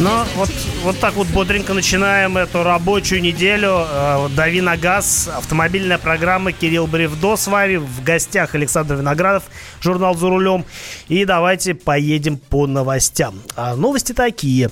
Ну, вот так вот бодренько начинаем эту рабочую неделю. «Дави на газ», автомобильная программа, Кирилл Бревдо с вами. В гостях Александр Виноградов, журнал «За рулем». И давайте поедем по новостям. Новости такие.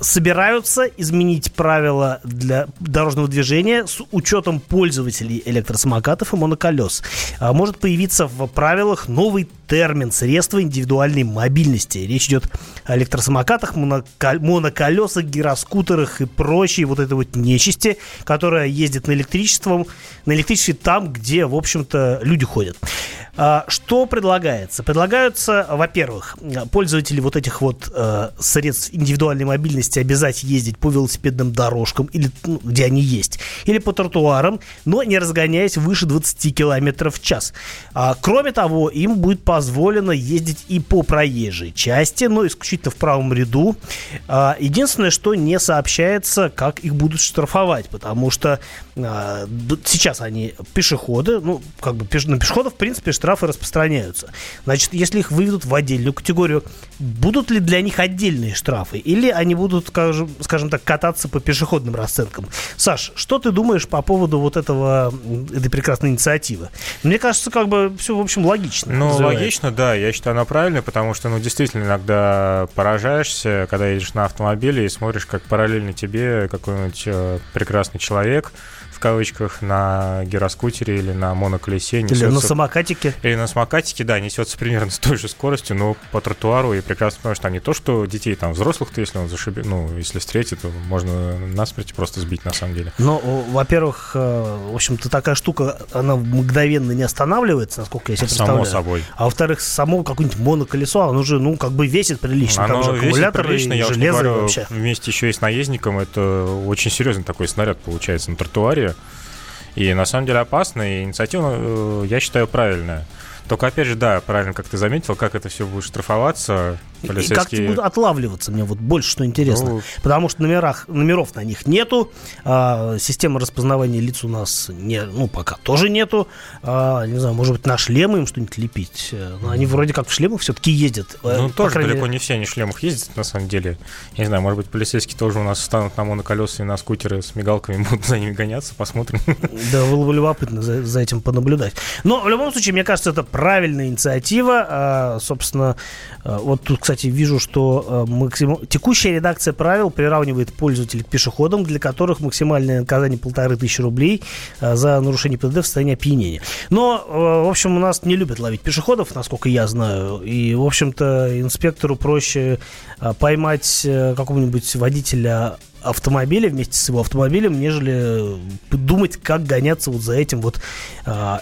Собираются изменить правила для дорожного движения с учетом пользователей электросамокатов и моноколес. Может появиться в правилах новый термин — средства индивидуальной мобильности. Речь идет о электросамокатах, моноколесах, гироскутерах и прочей вот этой вот нечисти, которая ездит на электричестве там, где, в общем-то, люди ходят. Что предлагается? Предлагаются, во-первых, пользователи вот этих вот средств индивидуальной мобильности обязать ездить по велосипедным дорожкам, или, ну, где они есть, или по тротуарам, но не разгоняясь выше 20 км в час. Кроме того, им будет позволено ездить и по проезжей части, но исключительно в правом ряду. Единственное, что не сообщается, как их будут штрафовать, потому что сейчас они пешеходы, ну, как бы на пешеходов, в принципе, штрафы распространяются. Значит, если их выведут в отдельную категорию, будут ли для них отдельные штрафы, или они будут, скажем так, кататься по пешеходным расценкам? Саш, что ты думаешь по поводу вот этой прекрасной инициативы? Мне кажется, как бы все, в общем, логично. Ну, логично, да, я считаю, она правильная, потому что, ну, действительно, иногда поражаешься, когда едешь на автомобиле и смотришь, как параллельно тебе какой-нибудь прекрасный человек, в кавычках, на гироскутере или на моноколесе. Или на самокатике. Или на самокатике, да, несется примерно с той же скоростью, но по тротуару, и прекрасно понимаешь, там не то, что детей, там взрослых-то, если он если встретит, то можно насмерть просто сбить, на самом деле. Ну, во-первых, в общем-то, такая штука, она мгновенно не останавливается, насколько я себе представляю. Само собой. А во-вторых, само какое-нибудь моноколесо, оно же, ну, как бы весит прилично. Оно там же аккумулятор прилично, и железо вообще. Вместе еще и с наездником, это очень серьезный такой снаряд получается на тротуаре. И на самом деле опасно, и инициатива, я считаю, правильная. Только, опять же, да, правильно, как ты заметил, как это все будет штрафоваться. Полицейские... И как они будут отлавливаться, мне вот больше что интересно. Ну... Потому что номеров на них нету, системы распознавания лиц у нас пока тоже нету. Не знаю, может быть, на шлемы им что-нибудь лепить. Но они вроде как в шлемах все-таки ездят. Ну, тоже далеко не все они в шлемах ездят, на самом деле. Я не знаю, может быть, полицейские тоже у нас встанут на моноколеса и на скутеры с мигалками, будут за ними гоняться, посмотрим. Да, было бы любопытно за этим понаблюдать. Но в любом случае, мне кажется, это правильная инициатива. Собственно, вот тут, кстати, вижу, что текущая редакция правил приравнивает пользователей к пешеходам, для которых максимальное наказание 1500 рублей за нарушение ПДД в состоянии опьянения. Но, в общем, у нас не любят ловить пешеходов, насколько я знаю. И, в общем-то, инспектору проще поймать какого-нибудь водителя автомобиля вместе с его автомобилем, нежели думать, как гоняться вот за этим вот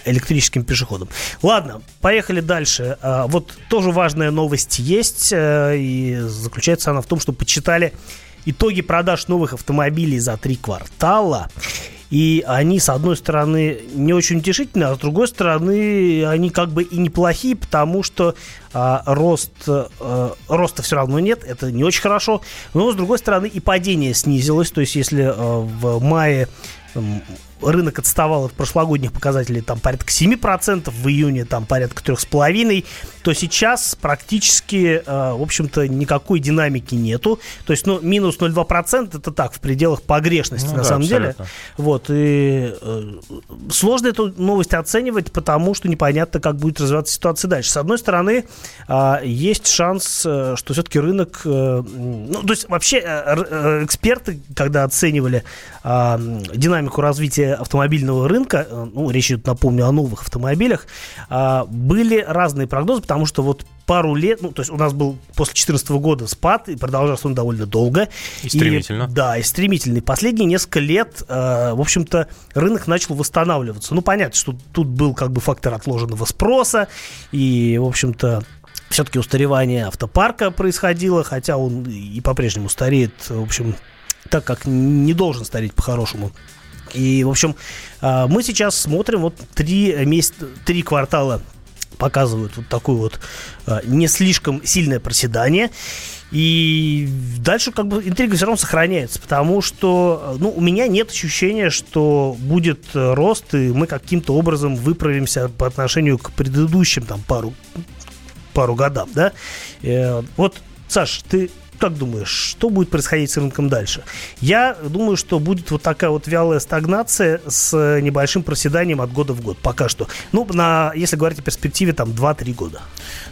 электрическим пешеходом. Ладно, поехали дальше. Вот тоже важная новость есть, и заключается она в том, что подсчитали итоги продаж новых автомобилей за 3 квартала. И они, с одной стороны, не очень утешительны, а с другой стороны, они как бы и неплохие, потому что роста все равно нет, это не очень хорошо. Но, с другой стороны, и падение снизилось. То есть, если в мае рынок отставал от прошлогодних показателей там порядка 7%, в июне там порядка 3,5%, то сейчас практически, в общем-то, никакой динамики нету. То есть, ну, минус 0,2% это так, в пределах погрешности, ну, на самом абсолютно. Деле. Вот. И сложно эту новость оценивать, потому что непонятно, как будет развиваться ситуация дальше. С одной стороны, есть шанс, что все-таки рынок... Ну, то есть, вообще, эксперты, когда оценивали динамику развития автомобильного рынка, ну, речь идет, напомню, о новых автомобилях, были разные прогнозы, потому что вот пару лет, ну, то есть у нас был после 2014 года спад, и продолжался он довольно долго. И стремительно. И стремительно. Последние несколько лет, в общем-то, рынок начал восстанавливаться. Ну, понятно, что тут был как бы фактор отложенного спроса, и, в общем-то, все-таки устаревание автопарка происходило, хотя он и по-прежнему стареет, в общем, так, как не должен стареть по-хорошему. И, в общем, мы сейчас смотрим, вот 3 квартала показывают вот такое вот не слишком сильное проседание. И дальше как бы интрига все равно сохраняется, потому что, ну, у меня нет ощущения, что будет рост, и мы каким-то образом выправимся по отношению к предыдущим там пару годам, да. Вот, Саш, ты как думаешь, что будет происходить с рынком дальше? Я думаю, что будет вот такая вот вялая стагнация с небольшим проседанием от года в год пока что. Ну, если говорить о перспективе, там, 2-3 года.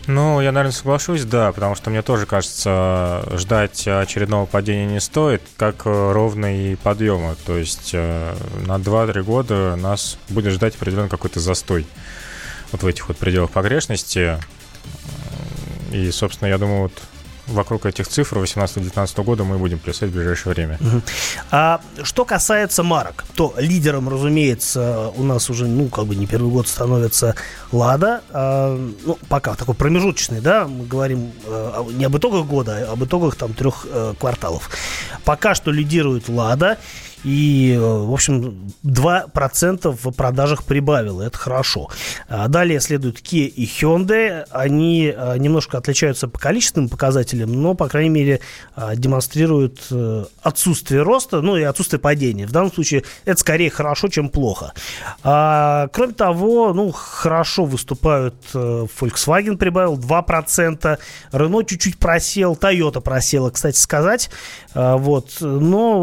Ну, я, наверное, соглашусь, да, потому что мне тоже кажется, ждать очередного падения не стоит, как ровно и подъема. То есть на 2-3 года нас будет ждать определенный какой-то застой вот в этих вот пределах погрешности. И, собственно, я думаю, вот вокруг этих цифр 2018-2019 года мы будем плясать в ближайшее время. А что касается марок, то лидером, разумеется, у нас уже, не первый год становится Лада. Пока такой промежуточный, да, мы говорим не об итогах года, а об итогах там 3 кварталов. Пока что лидирует Лада. И, в общем, 2% в продажах прибавило. Это хорошо. Далее следуют Kia и Hyundai. Они немножко отличаются по количественным показателям, но, по крайней мере, демонстрируют отсутствие роста, и отсутствие падения. В данном случае это скорее хорошо, чем плохо. Кроме того, хорошо выступают. Volkswagen прибавил 2%. Renault чуть-чуть просел. Toyota просела, кстати сказать. Но,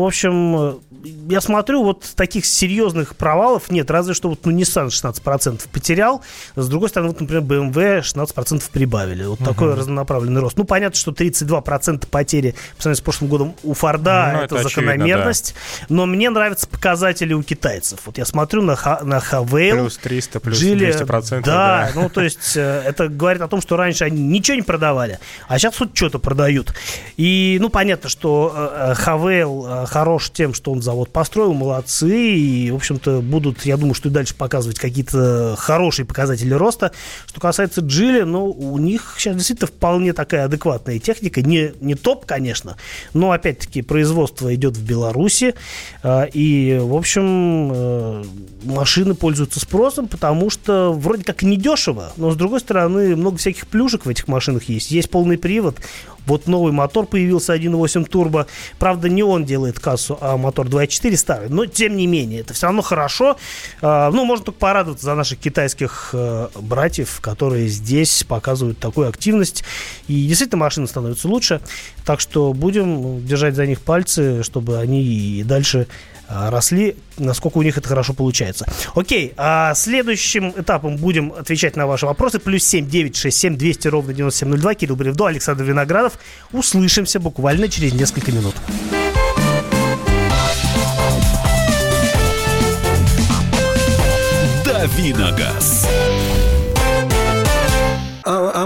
в общем, я смотрю, вот таких серьезных провалов нет, разве что Nissan 16% потерял. С другой стороны, например, BMW 16% прибавили. Вот такой разнонаправленный рост. Понятно, что 32% потери по сравнению с прошлым годом у Форда, это закономерность. Очевидно, да. Но мне нравятся показатели у китайцев. Вот я смотрю на Haval. Плюс 300, плюс Geely, 200%. Да, то есть это говорит о том, что раньше они ничего не продавали, а сейчас вот что-то продают. И, понятно, что Haval хорош тем, что он завод построил, молодцы, и, в общем-то, будут, я думаю, что и дальше показывать какие-то хорошие показатели роста. Что касается Geely, у них сейчас действительно вполне такая адекватная техника, не топ, конечно, но, опять-таки, производство идет в Беларуси, и, в общем, машины пользуются спросом, потому что вроде как и недешево, но, с другой стороны, много всяких плюшек в этих машинах есть. Есть полный привод, вот новый мотор появился 1.8 турбо, правда, не он делает кассу, а мотор 2.4 старый, но тем не менее это все равно хорошо. Можно только порадоваться за наших китайских братьев, которые здесь показывают такую активность, и действительно машины становятся лучше, так что будем держать за них пальцы, чтобы они и дальше росли, насколько у них это хорошо получается. Окей, следующим этапом будем отвечать на ваши вопросы. +7 967 200 9702. Кирилл Бревдо, Александр Виноградов. Услышимся буквально через несколько минут. Дави на газ. А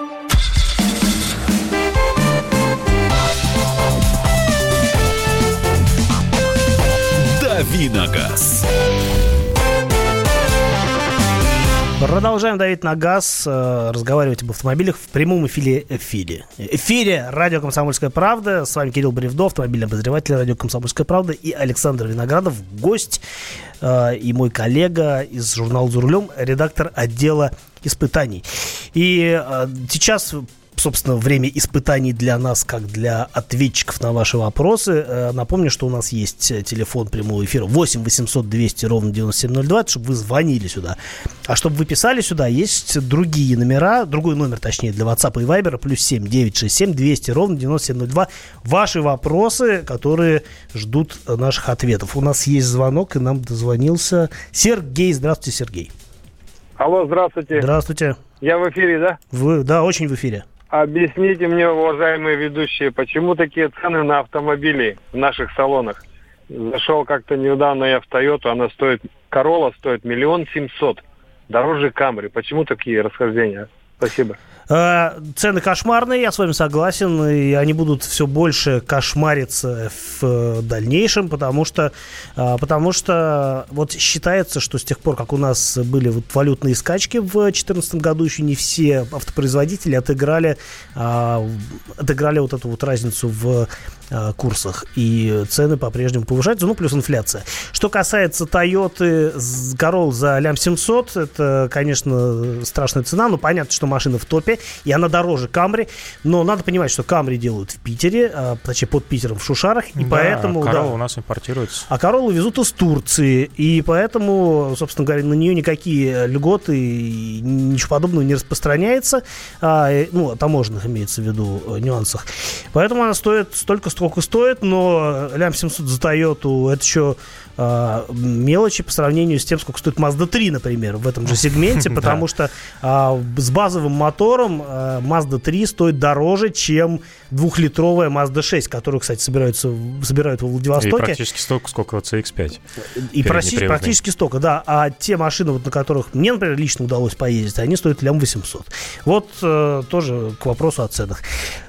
Дави на газ. Продолжаем давить на газ, разговаривать об автомобилях в прямом эфире радио «Комсомольская правда». С вами Кирилл Бревдо, автомобильный обозреватель радио «Комсомольская правда», и Александр Виноградов, гость, и мой коллега из журнала «За рулем», редактор отдела испытаний. И сейчас... Собственно, время испытаний для нас, как для ответчиков на ваши вопросы. Напомню, что у нас есть телефон прямого эфира 8 800 200 ровно 9702, чтобы вы звонили сюда. А чтобы вы писали сюда, есть другие номера, другой номер, точнее, для WhatsApp и Viber, +7 967 200 ровно 9702. Ваши вопросы, которые ждут наших ответов. У нас есть звонок, и нам дозвонился Сергей. Здравствуйте, Сергей. Алло, здравствуйте. Здравствуйте. Я в эфире, да? Вы, да, очень в эфире. Объясните мне, уважаемые ведущие, почему такие цены на автомобили в наших салонах? Зашел как-то недавно я в Toyota, она стоит, Corolla стоит 1 700 000, дороже Camry. Почему такие расхождения? Спасибо. Цены кошмарные, я с вами согласен, и они будут все больше кошмариться в дальнейшем, потому что вот считается, что с тех пор, как у нас были вот валютные скачки в 2014 году, еще не все автопроизводители отыграли вот эту вот разницу в курсах, и цены по-прежнему повышаются, ну, плюс инфляция. Что касается Toyota Corolla за лям 700, это, конечно, страшная цена, но понятно, что машина в топе, и она дороже Camry, но надо понимать, что Camry делают в Питере, точнее, под Питером, в Шушарах, и да, поэтому... Corolla у нас импортируется. А Corolla везут из Турции, и поэтому, собственно говоря, на нее никакие льготы и ничего подобного не распространяется, ну, таможенных имеется в виду нюансах. Поэтому она стоит столько, сколько стоит, но лям 700 за Toyota — это еще мелочи по сравнению с тем, сколько стоит Mazda 3, например, в этом же сегменте, потому что с базовым мотором Mazda 3 стоит дороже, чем двухлитровая Mazda 6, которую, кстати, собирают во Владивостоке. И практически столько, сколько CX-5. И практически столько, да. А те машины, вот, на которых мне, например, лично удалось поездить, они стоят лям 800. Вот тоже к вопросу о ценах.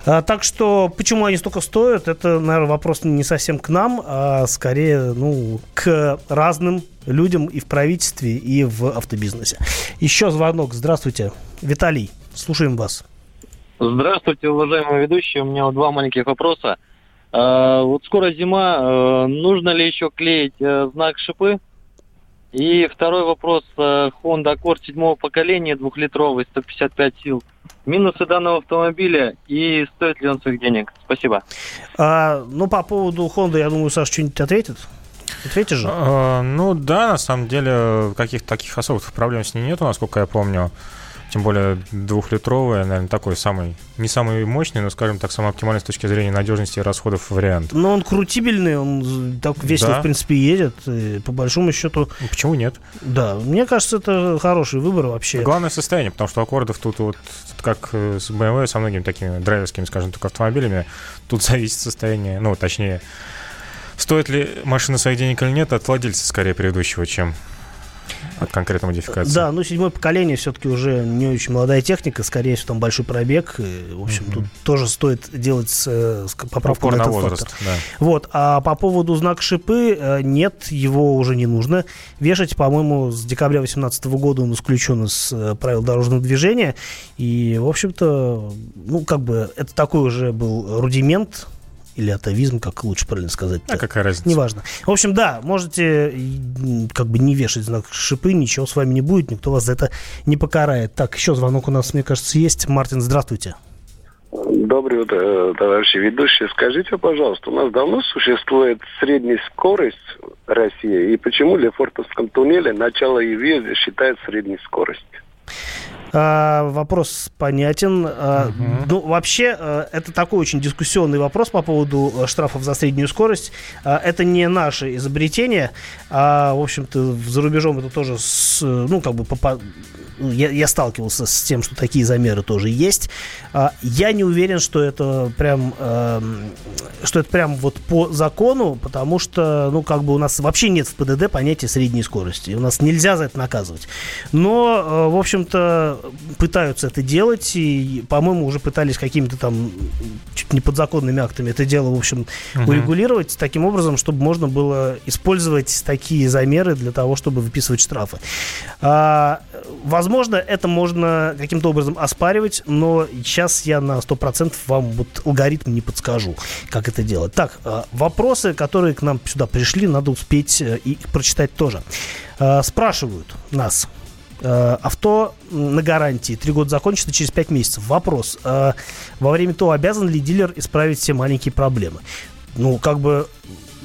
Так что, почему они столько стоят, это, наверное, вопрос не совсем к нам, а скорее, ну, к разным людям и в правительстве, и в автобизнесе. Еще звонок. Здравствуйте. Виталий, слушаем вас. Здравствуйте, уважаемые ведущие. У меня два маленьких вопроса. Вот скоро зима. Нужно ли еще клеить знак шипы? И второй вопрос. Honda Accord 7-го поколения, 2-литровый, 155 сил. Минусы данного автомобиля и стоит ли он своих денег? Спасибо. Ну, по поводу Honda, я думаю, Саша что-нибудь ответит. Ответишь же? Ну да, на самом деле каких-то таких особых проблем с ней нету, насколько я помню. Тем более двухлитровая, наверное, такой самый, не самый мощный, но, скажем так, самый оптимальный с точки зрения надежности и расходов вариант. Но он крутибельный, он так весело, да, в принципе, едет, и, по большому счету... Почему нет? Да, мне кажется, это хороший выбор вообще. Главное состояние, потому что аккордов тут вот, как с BMW, со многими такими драйверскими, скажем так, автомобилями, тут зависит состояние, ну, точнее... Стоит ли машина своих денег или нет, от владельца скорее предыдущего, чем от конкретной модификации. Да, ну, седьмое поколение все-таки уже не очень молодая техника, скорее всего, там большой пробег. И, в общем, тут тоже стоит делать поправку на этот возраст, фактор. Да. Вот, а по поводу знака шипы, нет, его уже не нужно вешать. По-моему, с декабря 2018 года он исключен из правил дорожного движения. И, в общем-то, ну, как бы, это такой уже был рудимент, или атовизм, как лучше правильно сказать. А какая разница? Неважно. В общем, да, можете как бы не вешать знак шипы, ничего с вами не будет, никто вас за это не покарает. Так, еще звонок у нас, мне кажется, есть. Мартин, здравствуйте. Доброе утро, товарищи ведущие. Скажите, пожалуйста, у нас давно существует средняя скорость России, и почему в Лефортовском туннеле начало и въезда считают средней скоростью? Вопрос понятен. Ну, вообще, это такой очень дискуссионный вопрос по поводу штрафов за среднюю скорость. Это не наше изобретение. В общем-то, за рубежом это тоже... Ну, как бы... Я сталкивался с тем, что такие замеры тоже есть. Я не уверен, что это прям вот по закону, потому что, ну, как бы у нас вообще нет в ПДД понятия средней скорости. У нас нельзя за это наказывать. Но, в общем-то, пытаются это делать, и, по-моему, уже пытались какими-то там чуть не подзаконными актами это дело, в общем, урегулировать таким образом, чтобы можно было использовать такие замеры для того, чтобы выписывать штрафы. Возможно, это можно каким-то образом оспаривать, но сейчас я на 100% вам вот алгоритм не подскажу, как это делать. Так, вопросы, которые к нам сюда пришли, надо успеть и прочитать тоже. Спрашивают нас. Авто на гарантии 3 года закончится через 5 месяцев. Вопрос. Во время ТО обязан ли дилер исправить все маленькие проблемы? Ну, как бы...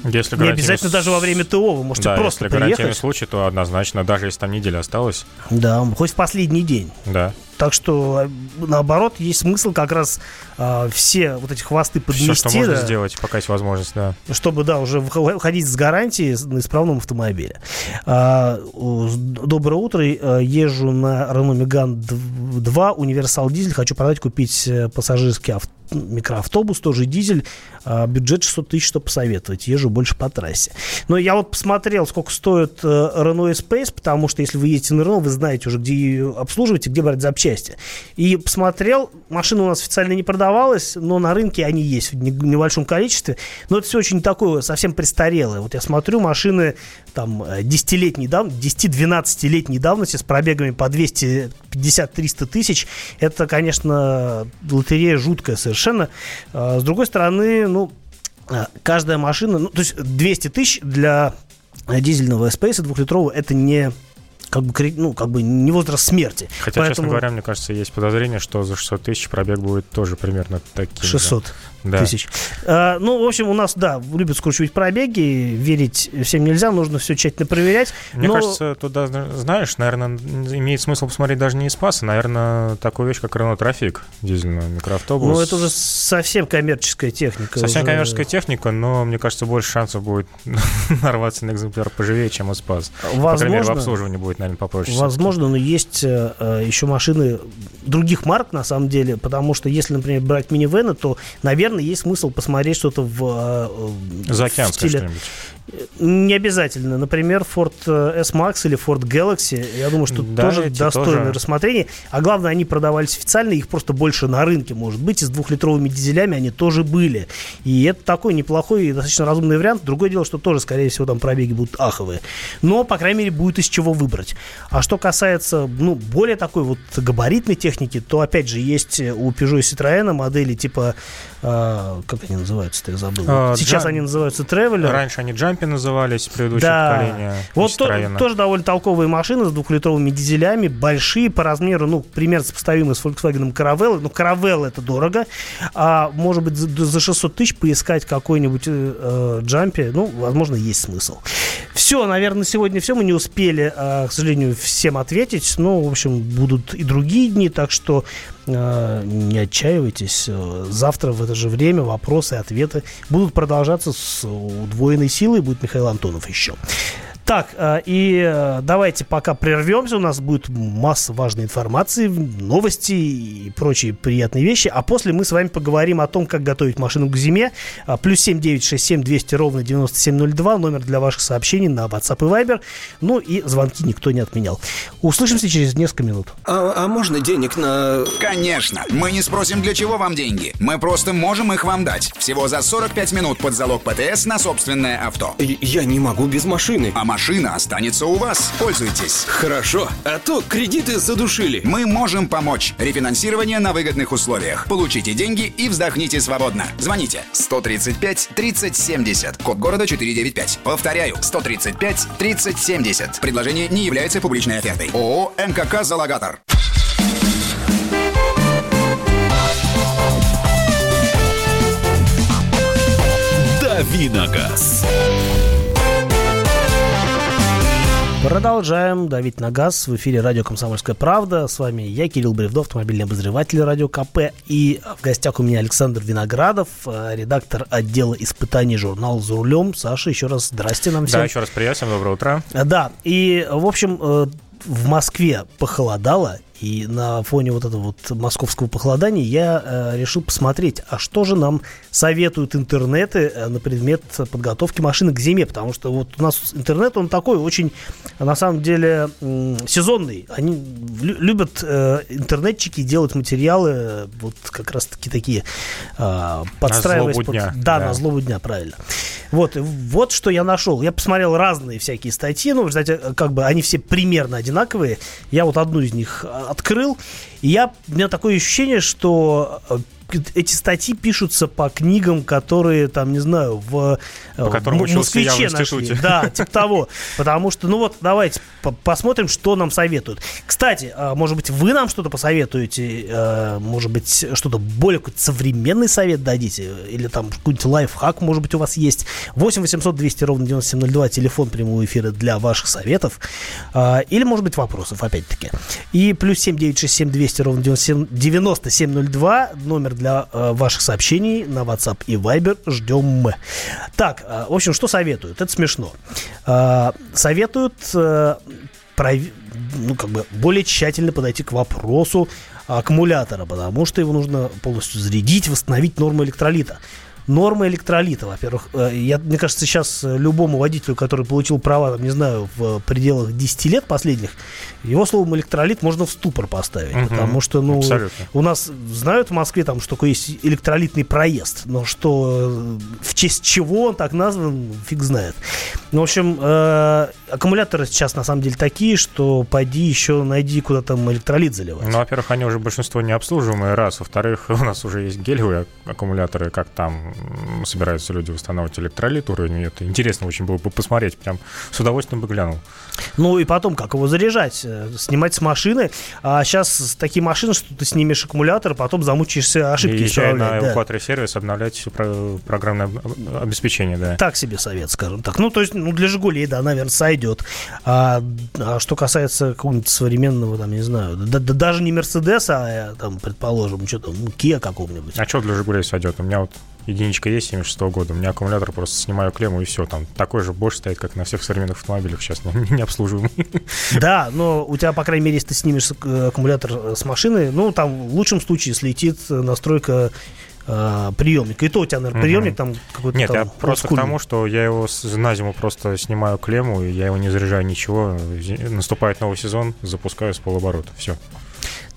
Если не обязательно даже во время ТО, вы можете, да, просто приехать. Да, если гарантийный случай, то однозначно, даже если там неделя осталась. Да, хоть в последний день. Да. Так что, наоборот, есть смысл как раз все вот эти хвосты подмести. Все, что можно сделать, пока есть возможность, да. Чтобы, да, уже выходить с гарантии на исправном автомобиле. Доброе утро. Езжу на Renault Megane 2, универсал дизель. Хочу продать, купить пассажирский микроавтобус, тоже дизель. Бюджет 600 тысяч, что посоветовать. Езжу больше по трассе. Но я вот посмотрел, сколько стоит Renault I-Pace, потому что если вы едете на Renault, вы знаете уже, где ее обслуживать и где брать запчасти. запчасти. И посмотрел, машина у нас официально не продавалась, но на рынке они есть в небольшом количестве. Но это все очень такое, совсем престарелое. Вот я смотрю, машины там 10-12-летней давности с пробегами по 250-300 тысяч. Это, конечно, лотерея жуткая совершенно. С другой стороны, ну, каждая машина... Ну, то есть 200 тысяч для дизельного S-Pace 2-литрового это не... Как бы не возраст смерти. Хотя, поэтому... честно говоря, мне кажется, есть подозрение, что за 600 тысяч пробег будет тоже примерно таким. 600 да. тысяч. Ну, в общем, у нас, да, любят скручивать пробеги, верить всем нельзя, нужно все тщательно проверять. Мне кажется, туда, знаешь, наверное, имеет смысл посмотреть даже не из ПАСа, наверное, такую вещь, как Renault Trafic, дизельный микроавтобус. Ну, это уже совсем коммерческая техника. Совсем уже... коммерческая техника, но, мне кажется, больше шансов будет нарваться на экземпляр поживее, чем из ПАС. Возможно. По крайней мере, в обслуживании будет, наверное, попроще. Возможно, все-таки. Но есть еще машины других марк, на самом деле, потому что, если, например, брать минивены, то, наверное, есть смысл посмотреть что-то в заокеанское стиле. Что-нибудь. Не обязательно. Например, Ford S-Max или Ford Galaxy, я думаю, что да, тоже достойное рассмотрение. А главное, они продавались официально, их просто больше на рынке, может быть, и с двухлитровыми дизелями они тоже были. И это такой неплохой и достаточно разумный вариант. Другое дело, что тоже, скорее всего, там пробеги будут аховые. Но, по крайней мере, будет из чего выбрать. А что касается, ну, более такой вот габаритной техники, то, опять же, есть у Peugeot и Citroën модели типа... как они называются-то, я забыл. Сейчас они называются Traveler. Раньше они Jumpy назывались, предыдущее поколение. Вот тоже довольно толковые машины с двухлитровыми дизелями, большие по размеру, ну, примерно сопоставимые с Volkswagen Caravelle. Ну, Caravelle это дорого. А может быть, за 600 тысяч поискать какой-нибудь Jumpy, ну, возможно, есть смысл. Все, наверное, сегодня все. Мы не успели, к сожалению, всем ответить. Но, в общем, будут и другие дни, так что не отчаивайтесь. Завтра в это же время вопросы и ответы будут продолжаться с удвоенной силой. Будет Михаил Антонов еще. Так, и давайте пока прервемся. У нас будет масса важной информации, новости и прочие приятные вещи. А после мы с вами поговорим о том, как готовить машину к зиме. Плюс 7 967 200 ровно 9702. Номер для ваших сообщений на WhatsApp и Viber. Ну и звонки никто не отменял. Услышимся через несколько минут. А можно денег на... Конечно, мы не спросим, для чего вам деньги. Мы просто можем их вам дать. Всего за 45 минут под залог ПТС на собственное авто. Я не могу без машины. Машина останется у вас. Пользуйтесь. Хорошо. А то кредиты задушили. Мы можем помочь. Рефинансирование на выгодных условиях. Получите деньги и вздохните свободно. Звоните. 135 30 70. Код города 495. Повторяю. 135 30 70. Предложение не является публичной офертой. ООО МКК «Залогатор». Дави на газ. Продолжаем давить на газ. В эфире радио «Комсомольская правда». С вами я, Кирилл Бревдо, автомобильный обозреватель радио КП. И в гостях у меня Александр Виноградов, редактор отдела испытаний журнала «За рулем». Саша, еще раз здрасте нам всем. Да, еще раз привет, всем доброе утро. Да, и, в общем, в Москве похолодало. И на фоне вот этого вот московского похолодания я решил посмотреть, а что же нам советуют интернеты на предмет подготовки машины к зиме. Потому что вот у нас интернет, он такой очень, на самом деле, сезонный. Они любят интернетчики делать материалы вот как раз-таки такие, подстраиваясь на злобу дня. Да, на злобу дня, правильно. Вот что я нашел. Я посмотрел разные всякие статьи. Ну, кстати, как бы они все примерно одинаковые. Я вот одну из них открыл, и у меня такое ощущение, что эти статьи пишутся по книгам, которые, там, не знаю, по которым учился я в институте. Нашли. Да, типа того. Потому что, ну вот, давайте посмотрим, что нам советуют. Кстати, может быть, вы нам что-то посоветуете, может быть, что-то более какой-то современный совет дадите, или там какой-нибудь лайфхак, может быть, у вас есть. 8 800 200 ровно 9702, телефон прямого эфира для ваших советов. Или, может быть, вопросов, опять-таки. И плюс 7 967 200 ровно 9702, номер для ваших сообщений на WhatsApp и Viber ждем мы. Так, в общем, что советуют? Это смешно. Советуют более тщательно подойти к вопросу аккумулятора, потому что его нужно полностью зарядить, восстановить норму электролита. Нормы электролита, во-первых. Мне кажется, сейчас любому водителю, который получил права, не знаю, в пределах 10 лет последних, его словом электролит можно в ступор поставить. Угу. Потому что, ну, абсолютно. У нас знают в Москве, там, что есть электролитный проезд. Но что, в честь чего он так назван, фиг знает. Ну, в общем, аккумуляторы сейчас, на самом деле, такие, что пойди еще найди, куда там электролит заливать. Ну, во-первых, они уже большинство необслуживаемые, раз. Во-вторых, у нас уже есть гелевые аккумуляторы, как там собираются люди устанавливать электролит, уровень. Это интересно очень было бы посмотреть, прям с удовольствием бы глянул. Ну и потом, как его заряжать, снимать с машины. А сейчас такие машины, что ты снимешь аккумулятор, потом замучаешься ошибки исправлять. И еще на эвакуаторе сервис обновлять программное обеспечение, да. Так себе совет, скажем так. Ну, то есть, ну, для «Жигулей», да, наверное, сойдет. А что касается какого-нибудь современного, там, не знаю, даже не «Мерседеса», а, там, предположим, что-то, ну, «Kia» какого-нибудь. А что для «Жигулей» сойдет? У меня вот единичка есть 76-го года, у меня аккумулятор, просто снимаю клемму и все, там такой же Bosch стоит, как на всех современных автомобилях сейчас, но не обслуживаемый. Да, но у тебя, по крайней мере, если ты снимешь аккумулятор с машины, ну, там в лучшем случае слетит настройка приемник. И то у тебя, наверное, приемник там какой-то. Нет, там я просто к тому, что я его на зиму просто снимаю клемму, я его не заряжаю ничего. Наступает новый сезон, запускаю с полуоборота. Все.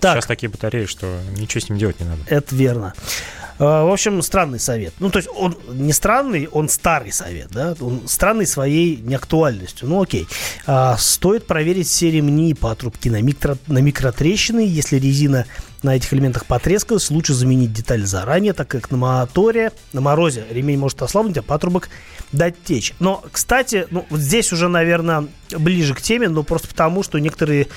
Так. Сейчас такие батареи, что ничего с ним делать не надо. Это верно. В общем, странный совет. Ну, то есть он не странный, он старый совет, да? Он странный своей неактуальностью. Ну, окей. Стоит проверить все ремни и патрубки на микротрещины. Если резина на этих элементах потрескалась, лучше заменить деталь заранее, так как на морозе ремень может ослабнуть, а патрубок дать течь. Но, кстати, ну, вот здесь уже, наверное, ближе к теме, но просто потому, что некоторые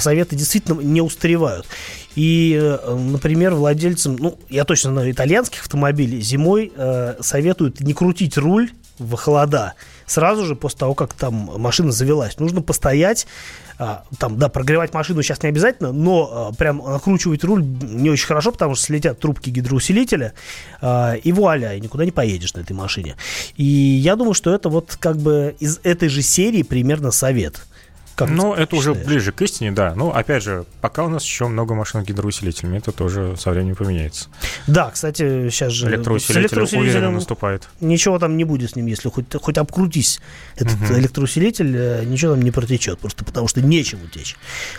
советы действительно не устаревают. И, например, владельцам, ну, я точно знаю, итальянских автомобилей зимой советуют не крутить руль в холода сразу же после того, как там машина завелась. Нужно постоять, там, да, прогревать машину сейчас не обязательно, но прям накручивать руль не очень хорошо, потому что слетят трубки гидроусилителя, и вуаля, и никуда не поедешь на этой машине. И я думаю, что это вот как бы из этой же серии примерно совет. Как ну, это считаешь? Уже ближе к истине, да. Но, опять же, пока у нас еще много машин с гидроусилителями, это тоже со временем поменяется. Да, кстати, сейчас же электроусилитель уверенно наступает. Ничего там не будет с ним, если хоть обкрутись этот электроусилитель, ничего там не протечет, просто потому что нечему течь.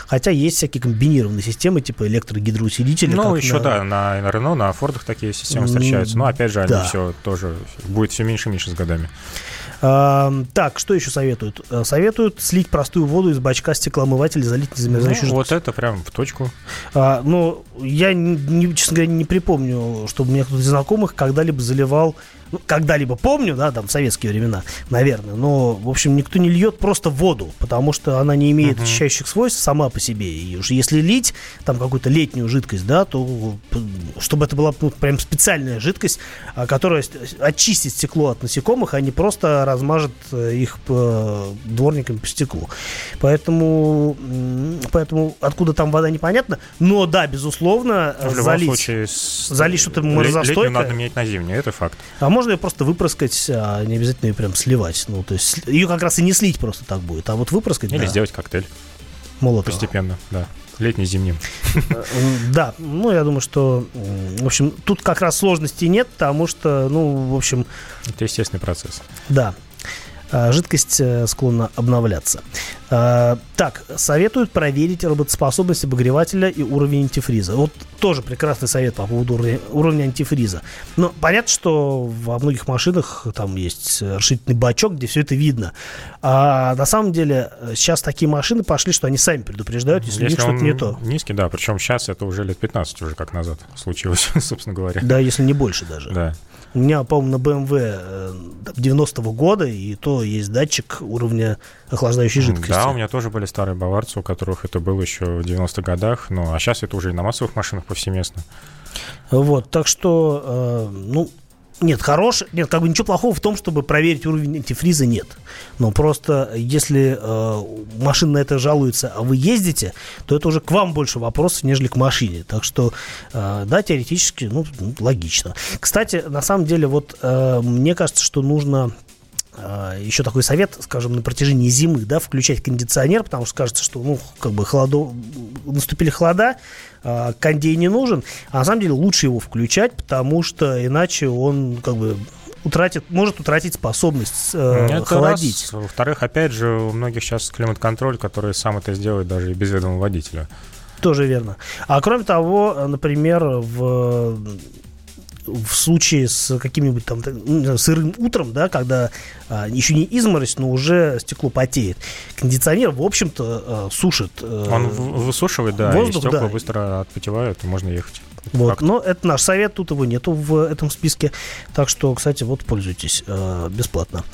Хотя есть всякие комбинированные системы, типа электрогидроусилителя. Ну, еще, да, на Renault, на Ford'ах такие системы встречаются. Но, опять же, они все тоже будет все меньше и меньше с годами. Так, что еще советуют? Советуют слить простую воду из бачка стеклоомывателя, залить незамерзающую жидкость. Ну, вот это прям в точку. Ну, я, честно говоря, не припомню, чтобы у меня кто-то из знакомых когда-либо заливал. Ну, когда-либо помню, да, там, в советские времена, наверное. Но, в общем, никто не льет просто воду, потому что она не имеет очищающих свойств сама по себе. И уж если лить там какую-то летнюю жидкость, да, то чтобы это была, ну, прям специальная жидкость, которая очистит стекло от насекомых, а не просто размажет их дворниками по стеклу. Поэтому откуда там вода, непонятно. Но, да, безусловно, залить что-то морозостойкое. Летнюю надо менять на зимнюю, это факт. Можно ее просто выпрыскать, а не обязательно ее прям сливать. Ну, то есть ее как раз и не слить просто так будет, а вот выпрыскать. Или сделать коктейль. Молотого. Постепенно, да. Летний-зимним. Да, ну, я думаю, что, в общем, тут как раз сложностей нет, потому что, ну, в общем... Это естественный процесс. Да. Жидкость склонна обновляться. Так, советуют проверить работоспособность обогревателя и уровень антифриза. Вот тоже прекрасный совет по поводу уровня антифриза. Но понятно, что во многих машинах там есть расширительный бачок, где все это видно. А на самом деле сейчас такие машины пошли, что они сами предупреждают, если у них что-то не то. Низкий, да, причем сейчас это уже лет 15 уже как назад случилось, собственно говоря. Да, если не больше даже. Да. У меня, по-моему, на BMW 90-го года, и то есть датчик уровня охлаждающей жидкости. Да, у меня тоже были старые баварцы, у которых это было еще в 90-х годах, ну, а сейчас это уже и на массовых машинах повсеместно. Вот, так что, ну... Нет, как бы ничего плохого в том, чтобы проверить уровень антифриза, нет. Но просто если машина на это жалуется, а вы ездите, то это уже к вам больше вопросов, нежели к машине. Так что, да, теоретически, ну, логично. Кстати, на самом деле, вот мне кажется, что нужно еще такой совет, скажем, на протяжении зимы, да, включать кондиционер, потому что кажется, что, ну, как бы наступили холода, кондей не нужен, а на самом деле лучше его включать, потому что иначе он, как бы, может утратить способность холодить. Раз. Во-вторых, опять же, у многих сейчас климат-контроль, который сам это сделает даже и без ведома водителя. Тоже верно. А кроме того, например, в случае с каким-нибудь там сырым утром, да, когда еще не изморозь, но уже стекло потеет, кондиционер, в общем-то, сушит он высушивает, да, воздух, и стекла, да, быстро отпотевают, и можно ехать. Вот, как-то. Но это наш совет, тут его нету в этом списке. Так что, кстати, вот пользуйтесь бесплатно.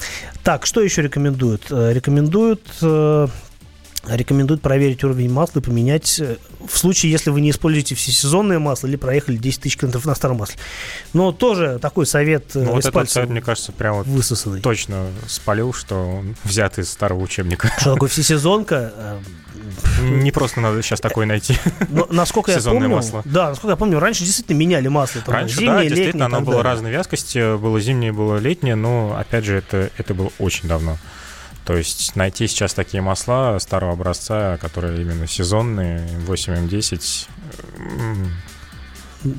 Так, что еще рекомендуют? Рекомендуют проверить уровень масла и поменять в случае, если вы не используете всесезонное масло или проехали 10 тысяч километров на старом масле. Но тоже такой совет, ну, из вот пальца совет, мне кажется, прям высосанный. Точно спалил, что он взят из старого учебника. Что такое всесезонка? Не просто надо сейчас такое найти. Но, насколько я сезонное помню, масло. Да, насколько я помню, раньше действительно меняли масло. Там раньше, зимнее, да, летнее, действительно, оно было разной вязкости. Было зимнее, было летнее, но, опять же, это было очень давно. То есть найти сейчас такие масла старого образца, которые именно сезонные, 8М10,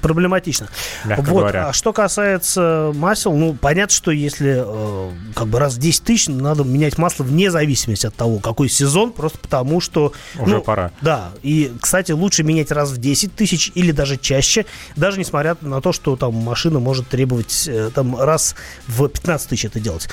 проблематично. Мягко вот. Говоря. А что касается масел, ну, понятно, что если как бы раз в 10 тысяч надо менять масло вне зависимости от того, какой сезон, просто потому что... Уже пора. Да, и, кстати, лучше менять раз в 10 тысяч или даже чаще, даже несмотря на то, что там машина может требовать там раз в 15 тысяч это делать.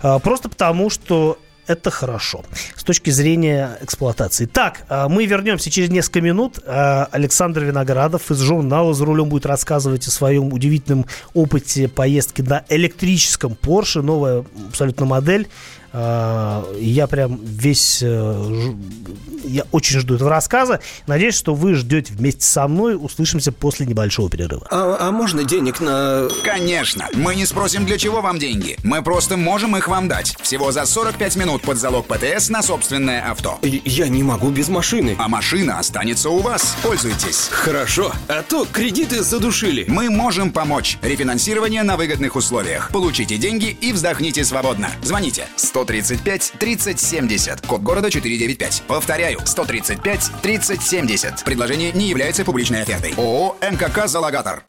Просто потому что... Это хорошо с точки зрения эксплуатации. Так, мы вернемся через несколько минут. Александр Виноградов из журнала «За рулем» будет рассказывать о своем удивительном опыте поездки на электрическом Porsche. Новая абсолютно модель. Я прям весь... Я очень жду этого рассказа. Надеюсь, что вы ждете вместе со мной. Услышимся после небольшого перерыва. А можно денег на... Конечно! Мы не спросим, для чего вам деньги. Мы просто можем их вам дать. Всего за 45 минут под залог ПТС на собственное авто. Я не могу без машины. А машина останется у вас. Пользуйтесь. Хорошо. А то кредиты задушили. Мы можем помочь. Рефинансирование на выгодных условиях. Получите деньги и вздохните свободно. Звоните. 135-30-70. Код города 495. Повторяю, 135-30-70. Предложение не является публичной офертой. ООО «НКК Залогатор».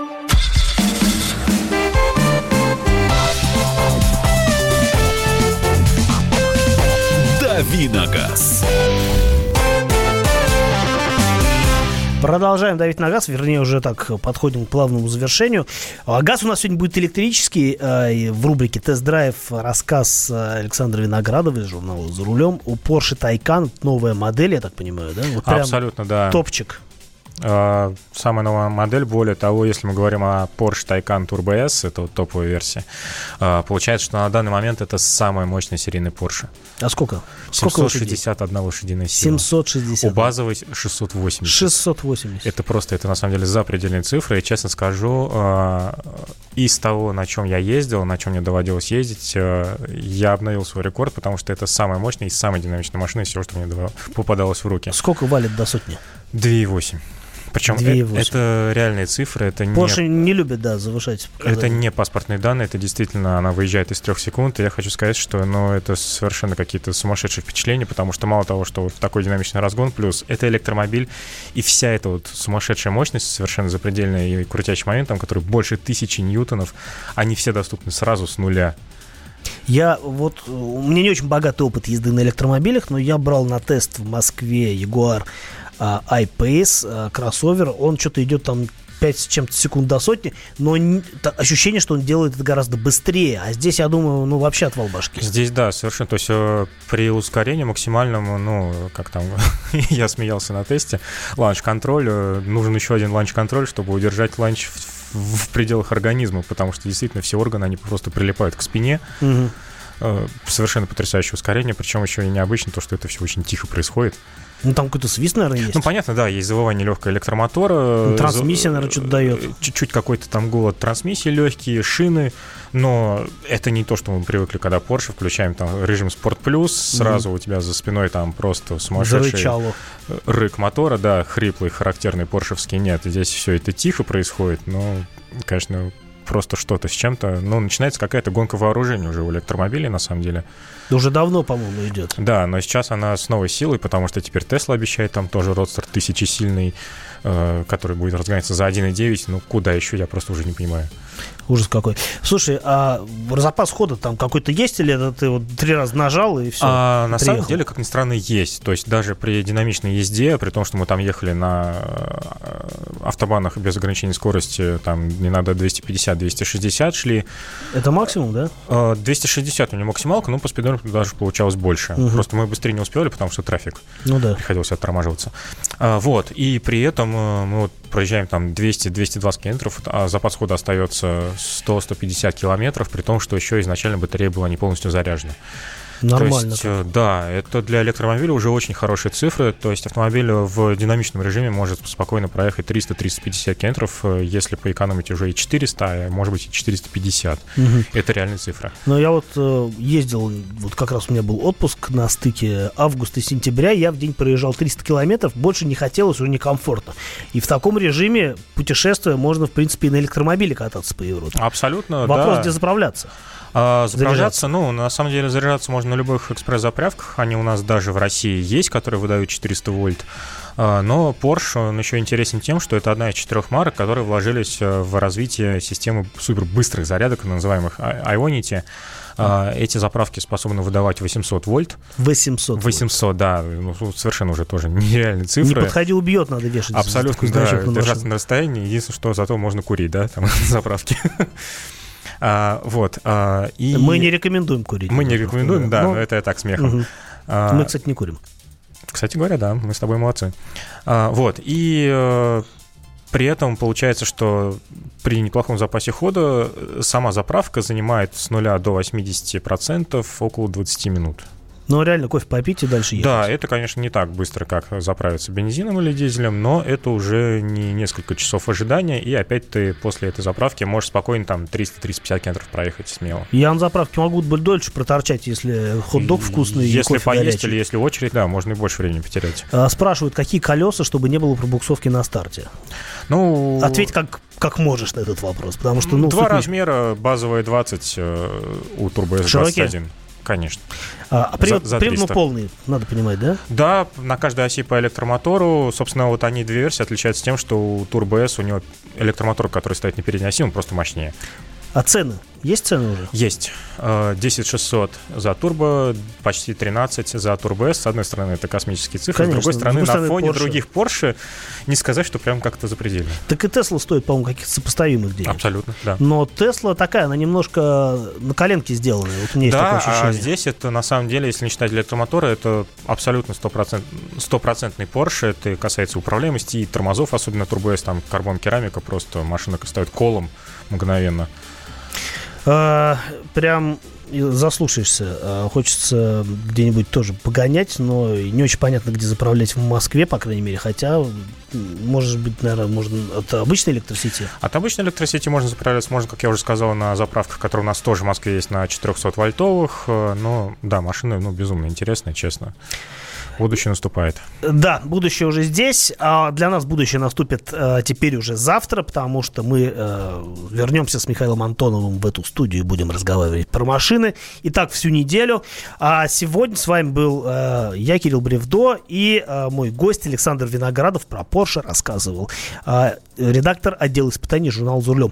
Дави на газ. Продолжаем давить на газ, вернее, уже так подходим к плавному завершению. Газ у нас сегодня будет электрический. В рубрике «Тест-драйв» рассказ Александра Виноградова из журнала «За рулем» у Porsche Taycan. Новая модель, я так понимаю, да? Вот прям абсолютно, да. Топчик. Самая новая модель. Более того, если мы говорим о Porsche Taycan Turbo S, это вот топовая версия, получается, что на данный момент это самая мощная серийная Porsche. А сколько? 761 лошадиная сила. 760. У базовой 680. 680. Это просто, это на самом деле запредельные цифры. И честно скажу, из того, на чем я ездил, на чем мне доводилось ездить, я обновил свой рекорд, потому что это самая мощная и самая динамичная машина из всего, что мне попадалось в руки. Сколько валит до сотни? 2,8. Причем это реальные цифры. Это Porsche не любит, да, завышать показатели. Это не паспортные данные, это действительно она выезжает из 3 секунд. И я хочу сказать, что, ну, это совершенно какие-то сумасшедшие впечатления, потому что мало того, что вот такой динамичный разгон, плюс это электромобиль, и вся эта вот сумасшедшая мощность, совершенно запредельная, и крутящий момент, там, который больше 1000 ньютонов, они все доступны сразу с нуля. Я вот, у меня не очень богатый опыт езды на электромобилях, но я брал на тест в Москве Jaguar I-Pace, кроссовер, он что-то идет там 5 с чем-то секунд до сотни, но ощущение, что он делает это гораздо быстрее, а здесь, я думаю, ну, вообще отвал башки. Здесь, да, совершенно, то есть при ускорении максимальному, ну, как там, я смеялся на тесте, ланч-контроль, нужен еще один ланч-контроль, чтобы удержать ланч в пределах организма, потому что действительно все органы, они просто прилипают к спине. Угу. Совершенно потрясающее ускорение, причем еще и необычно то, что это все очень тихо происходит. Ну, там какой-то свист, наверное, есть. Ну, понятно, да, есть завывание легкого электромотора. Ну, трансмиссия, наверное, что-то дает. Чуть-чуть какой-то там гул от трансмиссии, легкие шины. Но это не то, что мы привыкли, когда Porsche включаем там режим Спорт Плюс, сразу у тебя за спиной там просто сумасшедший зарычало. Рык мотора, да, хриплый, характерный поршевский. Нет, здесь все это тихо происходит, но, конечно, просто что-то с чем-то. Ну, начинается какая-то гонка вооружений уже у электромобилей, на самом деле. Да уже давно, по-моему, идет. Да, но сейчас она с новой силой, потому что теперь Tesla обещает там тоже родстер тысячесильный, который будет разгоняться за 1,9. Ну, куда еще, я просто уже не понимаю. Ужас какой. Слушай, а запас хода там какой-то есть, или это ты вот 3 раза нажал и все? А, на самом деле, как ни странно, есть. То есть даже при динамичной езде, при том, что мы там ехали на автобанах без ограничений скорости, там не надо 250-260 шли. Это максимум, да? 260 у меня максималка, но по спидометру даже получалось больше. Угу. Просто мы быстрее не успевали, потому что трафик. Ну да. Приходилось оттормаживаться. Вот. И при этом мы вот проезжаем там 200-220 километров, а запас хода остается 100-150 километров, при том, что еще изначально батарея была не полностью заряжена. Нормально. То есть, да, это для электромобиля уже очень хорошие цифры. То есть автомобиль в динамичном режиме может спокойно проехать 300-350 километров, если поэкономить уже и 400, а может быть и 450. Угу. Это реальная цифра. Но я вот ездил, вот как раз у меня был отпуск на стыке августа и сентября, я в день проезжал 300 километров, больше не хотелось, уже некомфортно. И в таком режиме путешествия можно, в принципе, и на электромобиле кататься по Европе. Абсолютно, вопрос, да. Вопрос, где заправляться. Заряжаться, ну, на самом деле заряжаться можно на любых экспресс-заправках. Они у нас даже в России есть, которые выдают 400 вольт. Но Porsche, он еще интересен тем, что это одна из 4 марок, которые вложились в развитие системы супербыстрых зарядок, называемых Ionity. Эти заправки способны выдавать 800 вольт. 800, да. Ну, совершенно уже тоже нереальные цифры. Не подходи, убьет, надо вешать. Абсолютно, да, держаться на расстоянии. Единственное, что зато можно курить, да, там заправки. И мы не рекомендуем курить. Мы не рекомендуем, да, но это я так смехом. Угу. Мы, кстати, не курим. Кстати говоря, да, мы с тобой молодцы. При этом получается, что при неплохом запасе хода сама заправка занимает с 0 до 80% около 20 минут. Но реально кофе попить и дальше ехать. Да, это, конечно, не так быстро, как заправиться бензином или дизелем, но это уже не несколько часов ожидания, и опять ты после этой заправки можешь спокойно там 300-350 километров проехать смело. Я на заправке могу быть дольше проторчать, если хот-дог вкусный и кофе горячий. Если поесть или если очередь, да, можно и больше времени потерять. Спрашивают, какие колеса, чтобы не было пробуксовки на старте? Ну, ответь как можешь на этот вопрос, потому что... Ну, 2 размера, базовые 20 у Turbo S 21. Широкие? Конечно. А привод полный, надо понимать, да? Да, на каждой оси по электромотору. Собственно, вот они, 2 версии, отличаются тем, что у Turbo S у него электромотор, который стоит на передней оси, он просто мощнее. А цены? Есть цены уже? Есть. 10600 за турбо, почти 13 за Turbo S. С одной стороны, это космические цифры. Конечно. С другой стороны, на фоне Porsche. Других Porsche не сказать, что прям как-то запредельно. Так и Tesla стоит, по-моему, каких-то сопоставимых денег. Абсолютно, да. Но Tesla такая, она немножко на коленке сделана. Вот у меня да, есть такое ощущение. А здесь это, на самом деле, если не считать электромоторы, это абсолютно 100-процентный Porsche. Это касается управляемости и тормозов, особенно Turbo S, там карбон-керамика, просто машина стоит колом мгновенно. Прям заслушаешься. Хочется где-нибудь тоже погонять, но не очень понятно, где заправлять в Москве, по крайней мере. Хотя, может быть, наверное, можно от обычной электросети. От обычной электросети можно заправляться, можно, как я уже сказал, на заправках, которые у нас тоже в Москве есть, на 400-вольтовых. Но, да, машина, ну, безумно интересная, честно. Будущее наступает. Да, будущее уже здесь. А для нас будущее наступит теперь уже завтра, потому что мы вернемся с Михаилом Антоновым в эту студию и будем разговаривать про машины. И так всю неделю. А сегодня с вами был я, Кирилл Бревдо, и мой гость Александр Виноградов про Porsche рассказывал. Редактор отдела испытаний журнала «За рулем».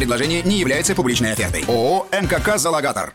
Предложение не является публичной офертой. ООО «МКК Залогатор».